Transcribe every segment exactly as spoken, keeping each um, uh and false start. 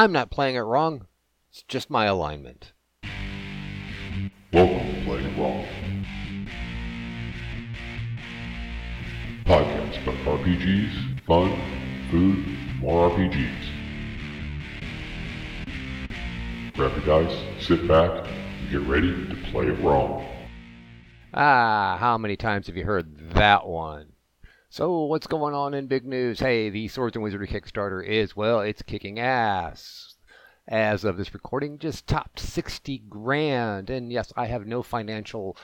I'm not playing it wrong. It's just my alignment. Welcome to Playing It Wrong. Podcast about R P Gs, fun, food, more R P Gs. Grab your dice, sit back, and get ready to play it wrong. Ah, how many times have you heard that one? So, what's going on in big news? Hey, the Swords and Wizardry Kickstarter is, well, it's kicking ass. As of this recording, just topped sixty grand. And yes, I have no financial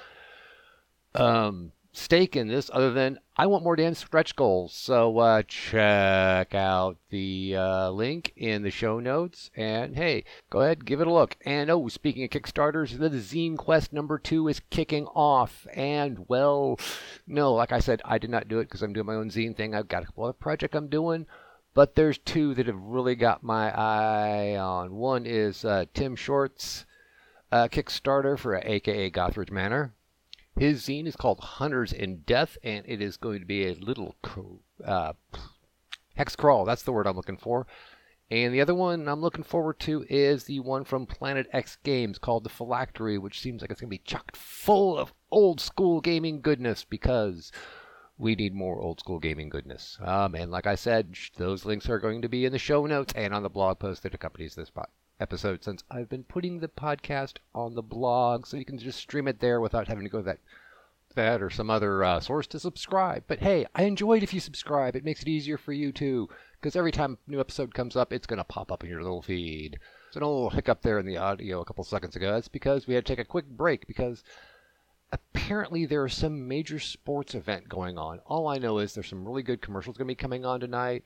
um, stake in this other than I want more damn stretch goals. So, uh, check out the uh, link in the show notes. And hey, go ahead, give it a look. And oh, speaking of Kickstarters, the Zine Quest number two is kicking off. And well, no, like I said, I did not do it because I'm doing my own zine thing. I've got a couple other projects I'm doing. But there's two that have really got my eye on. One is uh, Tim Short's uh, Kickstarter for uh, A K A Gothridge Manor. His zine is called Hunters in Death, and it is going to be a little uh, hex crawl. That's the word I'm looking for. And the other one I'm looking forward to is the one from Planet X Games called The Phylactery, which seems like it's going to be chock full of old school gaming goodness because we need more old-school gaming goodness. Um, and like I said, those links are going to be in the show notes and on the blog post that accompanies this po- episode, since I've been putting the podcast on the blog, so you can just stream it there without having to go to that, that or some other uh, source to subscribe. But hey, I enjoy it if you subscribe. It makes it easier for you, too, because every time a new episode comes up, it's going to pop up in your little feed. There's a little hiccup there in the audio a couple seconds ago. That's because we had to take a quick break, because apparently there is some major sports event going on. All I know is there's some really good commercials going to be coming on tonight.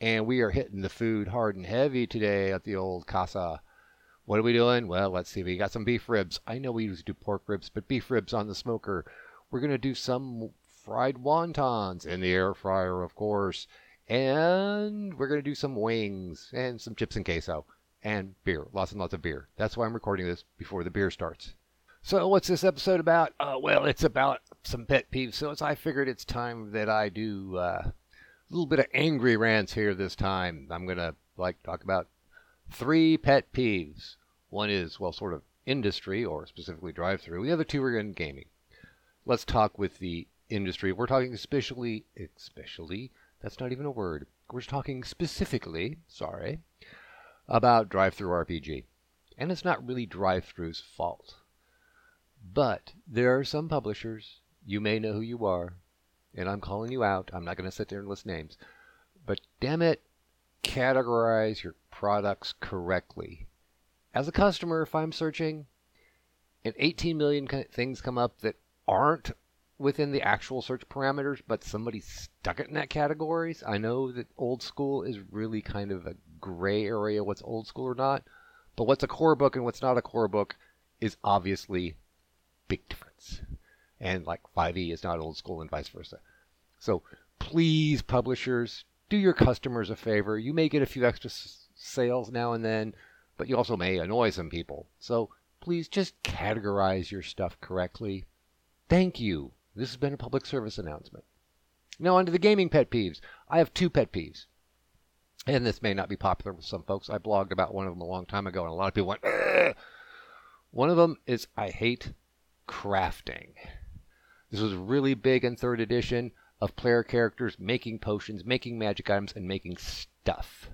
And we are hitting the food hard and heavy today at the old casa. What are we doing? Well, let's see. We got some beef ribs. I know we used to do pork ribs, but beef ribs on the smoker. We're going to do some fried wontons in the air fryer, of course. And we're going to do some wings and some chips and queso and beer. Lots and lots of beer. That's why I'm recording this before the beer starts. So what's this episode about? Uh, well, it's about some pet peeves. So it's, I figured it's time that I do uh, a little bit of angry rants here this time. I'm going to like talk about three pet peeves. One is, well, sort of industry or specifically drive-through. The other two are in gaming. Let's talk with the industry. We're talking especially, especially, that's not even a word. We're talking specifically, sorry, about drive-through R P G. And it's not really drive-through's fault. But there are some publishers, you may know who you are, and I'm calling you out. I'm not going to sit there and list names. But damn it, categorize your products correctly. As a customer, if I'm searching, and eighteen million things come up that aren't within the actual search parameters, but somebody stuck it in that category. I know that old school is really kind of a gray area, what's old school or not. But what's a core book and what's not a core book is obviously big difference. And like five E is not old school and vice versa. So please, publishers, do your customers a favor. You may get a few extra s- sales now and then, but you also may annoy some people. So please just categorize your stuff correctly. Thank you. This has been a public service announcement. Now on to the gaming pet peeves. I have two pet peeves. And this may not be popular with some folks. I blogged about one of them a long time ago and a lot of people went, ugh. One of them is I hate crafting. This was really big in third edition of player characters making potions, making magic items, and making stuff.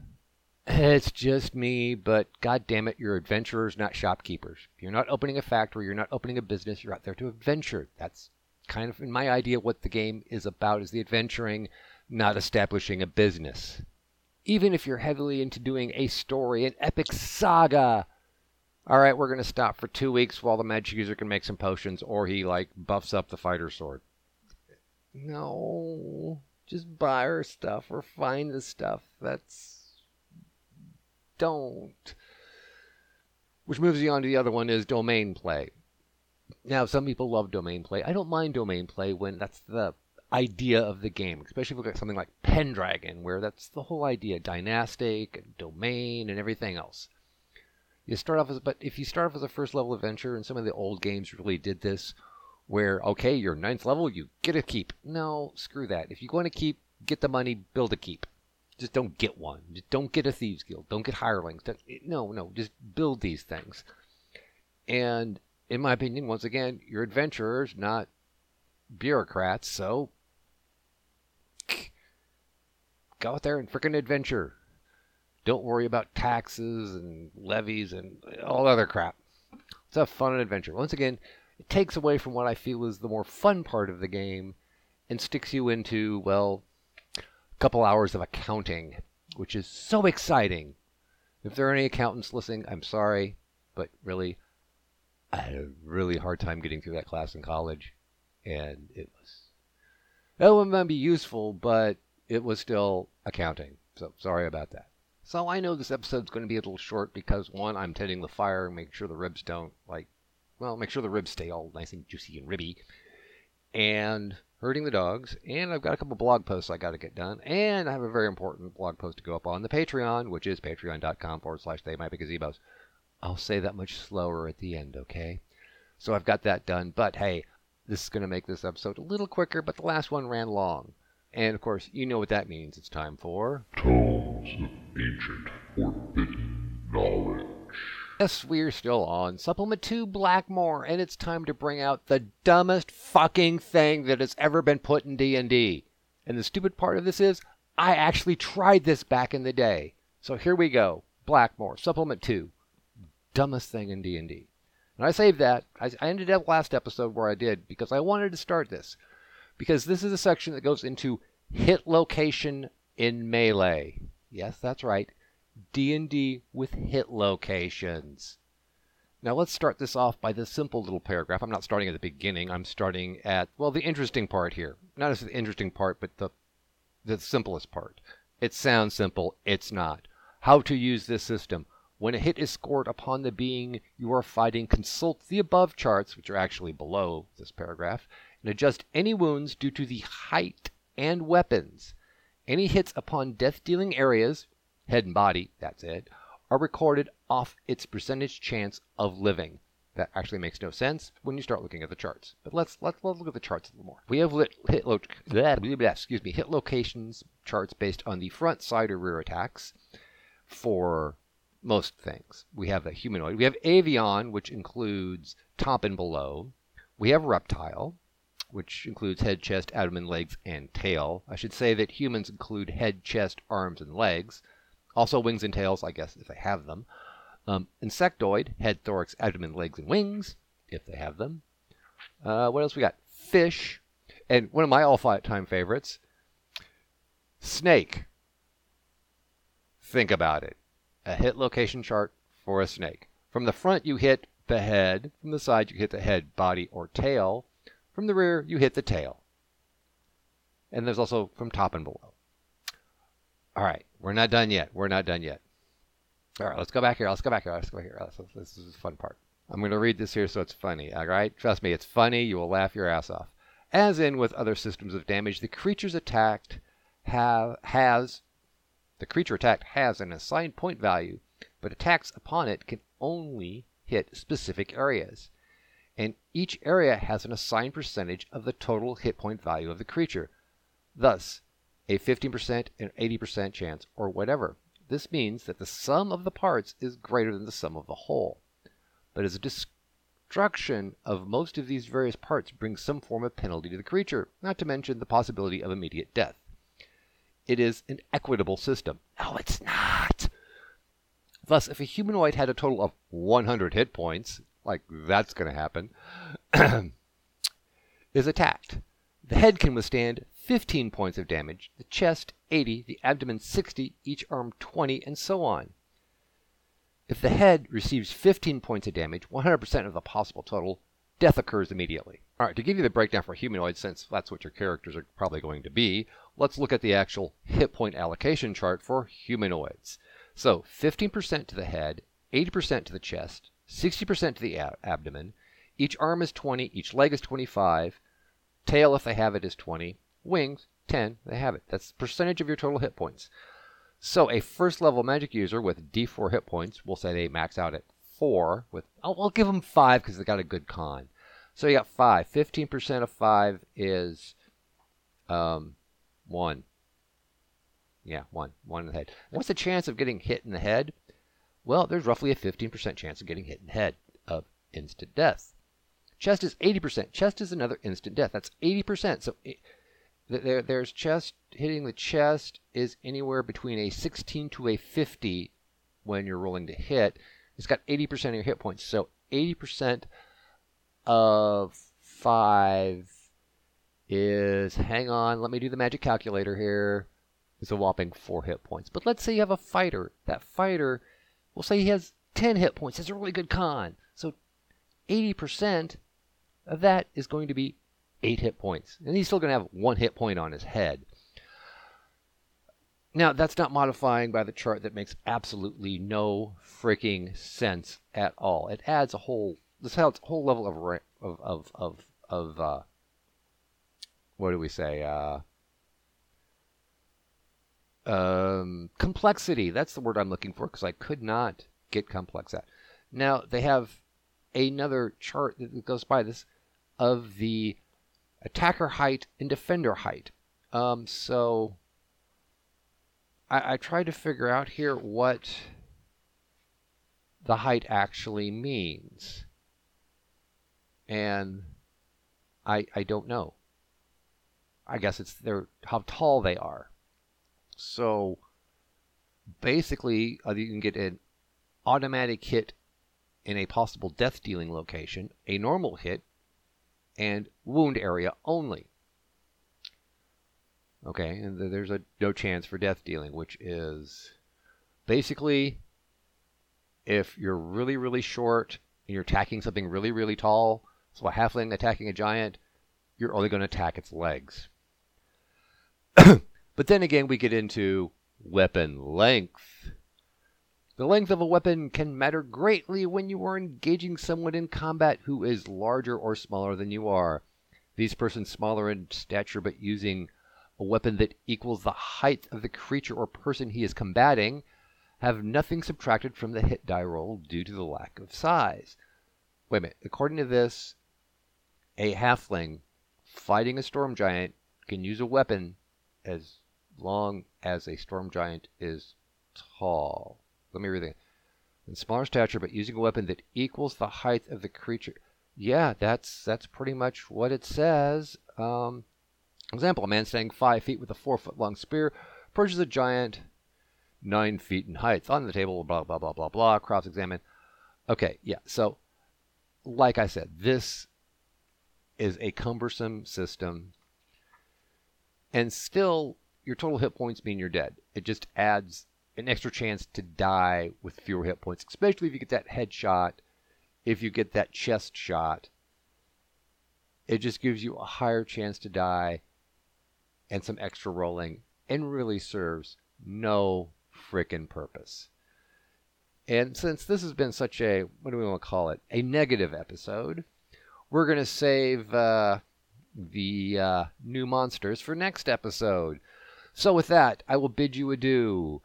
It's just me, but god damn it, you're adventurers, not shopkeepers. You're not opening a factory, you're not opening a business, you're out there to adventure. That's kind of in my idea what the game is about, is the adventuring, not establishing a business. Even if you're heavily into doing a story, an epic saga, all right, we're going to stop for two weeks while the magic user can make some potions, or he, like, buffs up the fighter sword. No. Just buy her stuff or find the stuff. That's... Don't. Which moves you on to the other one is domain play. Now, some people love domain play. I don't mind domain play when that's the idea of the game, especially if we look at something like Pendragon, where that's the whole idea, dynastic, and domain, and everything else. You start off as, but if you start off as a first level adventure, and some of the old games really did this, where, okay, you're ninth level, you get a keep. No, screw that. If you want to keep, get the money, build a keep. Just don't get one. Just don't get a Thieves Guild. Don't get hirelings. Don't, no, no. Just build these things. And in my opinion, once again, you're adventurers, not bureaucrats. So go out there and freaking adventure. Don't worry about taxes and levies and all other crap. It's a fun adventure. Once again, it takes away from what I feel is the more fun part of the game and sticks you into, well, a couple hours of accounting, which is so exciting. If there are any accountants listening, I'm sorry, but really, I had a really hard time getting through that class in college, and it was, oh, it might be useful, but it was still accounting, so sorry about that. So I know this episode's going to be a little short because, one, I'm tending the fire and make sure the ribs don't, like, well, make sure the ribs stay all nice and juicy and ribby. And herding the dogs. And I've got a couple blog posts I got to get done. And I have a very important blog post to go up on the Patreon, which is patreon.com forward slash they might be gazebos. I'll say that much slower at the end, okay? So I've got that done. But, hey, this is going to make this episode a little quicker, but the last one ran long. And, of course, you know what that means. It's time for... Tomes of Ancient Forbidden Knowledge. Yes, we're still on Supplement two Blackmoor, and it's time to bring out the dumbest fucking thing that has ever been put in D and D. And the stupid part of this is, I actually tried this back in the day. So here we go. Blackmoor, Supplement two. Dumbest thing in D and D. And I saved that. I ended up last episode where I did, because I wanted to start this. Because this is a section that goes into hit location in melee. Yes, that's right. D and D with hit locations. Now let's start this off by this simple little paragraph. I'm not starting at the beginning. I'm starting at, well, the interesting part here. Not as the interesting part, but the, the simplest part. It sounds simple. It's not. How to use this system. When a hit is scored upon the being you are fighting, consult the above charts, which are actually below this paragraph, and adjust any wounds due to the height and weapons. Any hits upon death-dealing areas, head and body, that's it, are recorded off its percentage chance of living. That actually makes no sense when you start looking at the charts. But let's let's, let's look at the charts a little more. We have lit, hit, lo- blah, blah, blah, excuse me, hit locations charts based on the front, side, or rear attacks for most things. We have the humanoid. We have avian, which includes top and below. We have reptile, which includes head, chest, abdomen, legs, and tail. I should say that humans include head, chest, arms, and legs. Also wings and tails, I guess, if they have them. Um, insectoid, head, thorax, abdomen, legs, and wings, if they have them. Uh, what else we got? Fish. And one of my all-time favorites, snake. Think about it. A hit location chart for a snake. From the front, you hit the head. From the side, you hit the head, body, or tail. From the rear, you hit the tail. And there's also from top and below. All right, we're not done yet. We're not done yet. All right, let's go back here. Let's go back here. Let's go back here. Let's, let's, this is the fun part. I'm going to read this here so it's funny, all right? Trust me, it's funny. You will laugh your ass off. As in with other systems of damage, the creatures attacked have has the creature attacked has an assigned point value, but attacks upon it can only hit specific areas. And each area has an assigned percentage of the total hit point value of the creature. Thus, a fifteen percent and eighty percent chance, or whatever. This means that the sum of the parts is greater than the sum of the whole. But as a destruction of most of these various parts brings some form of penalty to the creature, not to mention the possibility of immediate death. It is an equitable system. No, it's not! Thus, if a humanoid had a total of one hundred hit points... like that's going to happen, is attacked. The head can withstand fifteen points of damage, the chest eighty, the abdomen sixty, each arm twenty, and so on. If the head receives fifteen points of damage, one hundred percent of the possible total, death occurs immediately. All right, to give you the breakdown for humanoids, since that's what your characters are probably going to be, let's look at the actual hit point allocation chart for humanoids. So fifteen percent to the head, eighty percent to the chest, sixty percent to the ab- abdomen, each arm is twenty, each leg is twenty-five, tail, if they have it, is twenty, wings, ten, they have it. That's the percentage of your total hit points. So a first-level magic user with D four hit points, we'll say they max out at four, with I'll, I'll give them five because they got a good con. So you got five. fifteen percent of five is um, one. Yeah, one. One in the head. What's the chance of getting hit in the head? Well, there's roughly a fifteen percent chance of getting hit in the head of instant death. Chest is eighty percent. Chest is another instant death. That's eighty percent. So it, there, there's chest. Hitting the chest is anywhere between a sixteen to a fifty when you're rolling to hit. It's got eighty percent of your hit points. So eighty percent of five is, hang on, let me do the magic calculator here. It's a whopping four hit points. But let's say you have a fighter. That fighter, we'll say he has ten hit points. That's a really good con. So eighty percent of that is going to be eight hit points. And he's still going to have one hit point on his head. Now, that's not modifying by the chart. That makes absolutely no freaking sense at all. It adds a whole, this adds a whole level of, of, of, of, of uh, what do we say, uh, um, complexity. That's the word I'm looking for, because I could not get complex at. Now, they have another chart that goes by this of the attacker height and defender height. Um, so I, I tried to figure out here what the height actually means. And I, I don't know. I guess it's their how tall they are. So basically, you can get an automatic hit in a possible death-dealing location, a normal hit, and wound area only. Okay, and there's a no chance for death-dealing, which is basically if you're really, really short and you're attacking something really, really tall, so a halfling attacking a giant, you're only going to attack its legs. But then again, we get into weapon length. The length of a weapon can matter greatly when you are engaging someone in combat who is larger or smaller than you are. These persons smaller in stature but using a weapon that equals the height of the creature or person he is combating have nothing subtracted from the hit die roll due to the lack of size. Wait a minute. According to this, a halfling fighting a storm giant can use a weapon as long as a storm giant is tall. Let me read it. In smaller stature, but using a weapon that equals the height of the creature. Yeah, that's that's pretty much what it says. Um, example, a man standing five feet with a four foot long spear approaches a giant nine feet in height. It's on the table, blah, blah, blah, blah, blah, cross examine. Okay, yeah, so like I said, this is a cumbersome system. And still, your total hit points mean you're dead. It just adds an extra chance to die with fewer hit points, especially if you get that headshot, if you get that chest shot. It just gives you a higher chance to die and some extra rolling, and really serves no frickin' purpose. And since this has been such a, what do we want to call it, a negative episode, we're going to save uh, the uh, new monsters for next episode. So with that, I will bid you adieu.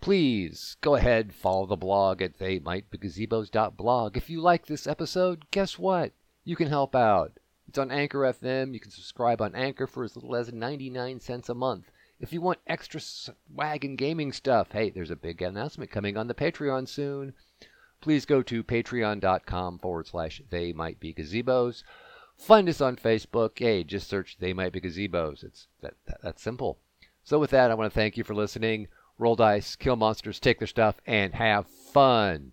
Please go ahead, follow the blog at they might be gazebos dot blog. If you like this episode, guess what? You can help out. It's on Anchor F M. You can subscribe on Anchor for as little as ninety-nine cents a month. If you want extra swag and gaming stuff, hey, there's a big announcement coming on the Patreon soon. Please go to patreon.com forward slash they might be gazebos. Find us on Facebook. Hey, just search They Might Be Gazebos. It's that, that that's simple. So with that, I want to thank you for listening. Roll dice, kill monsters, take their stuff, and have fun.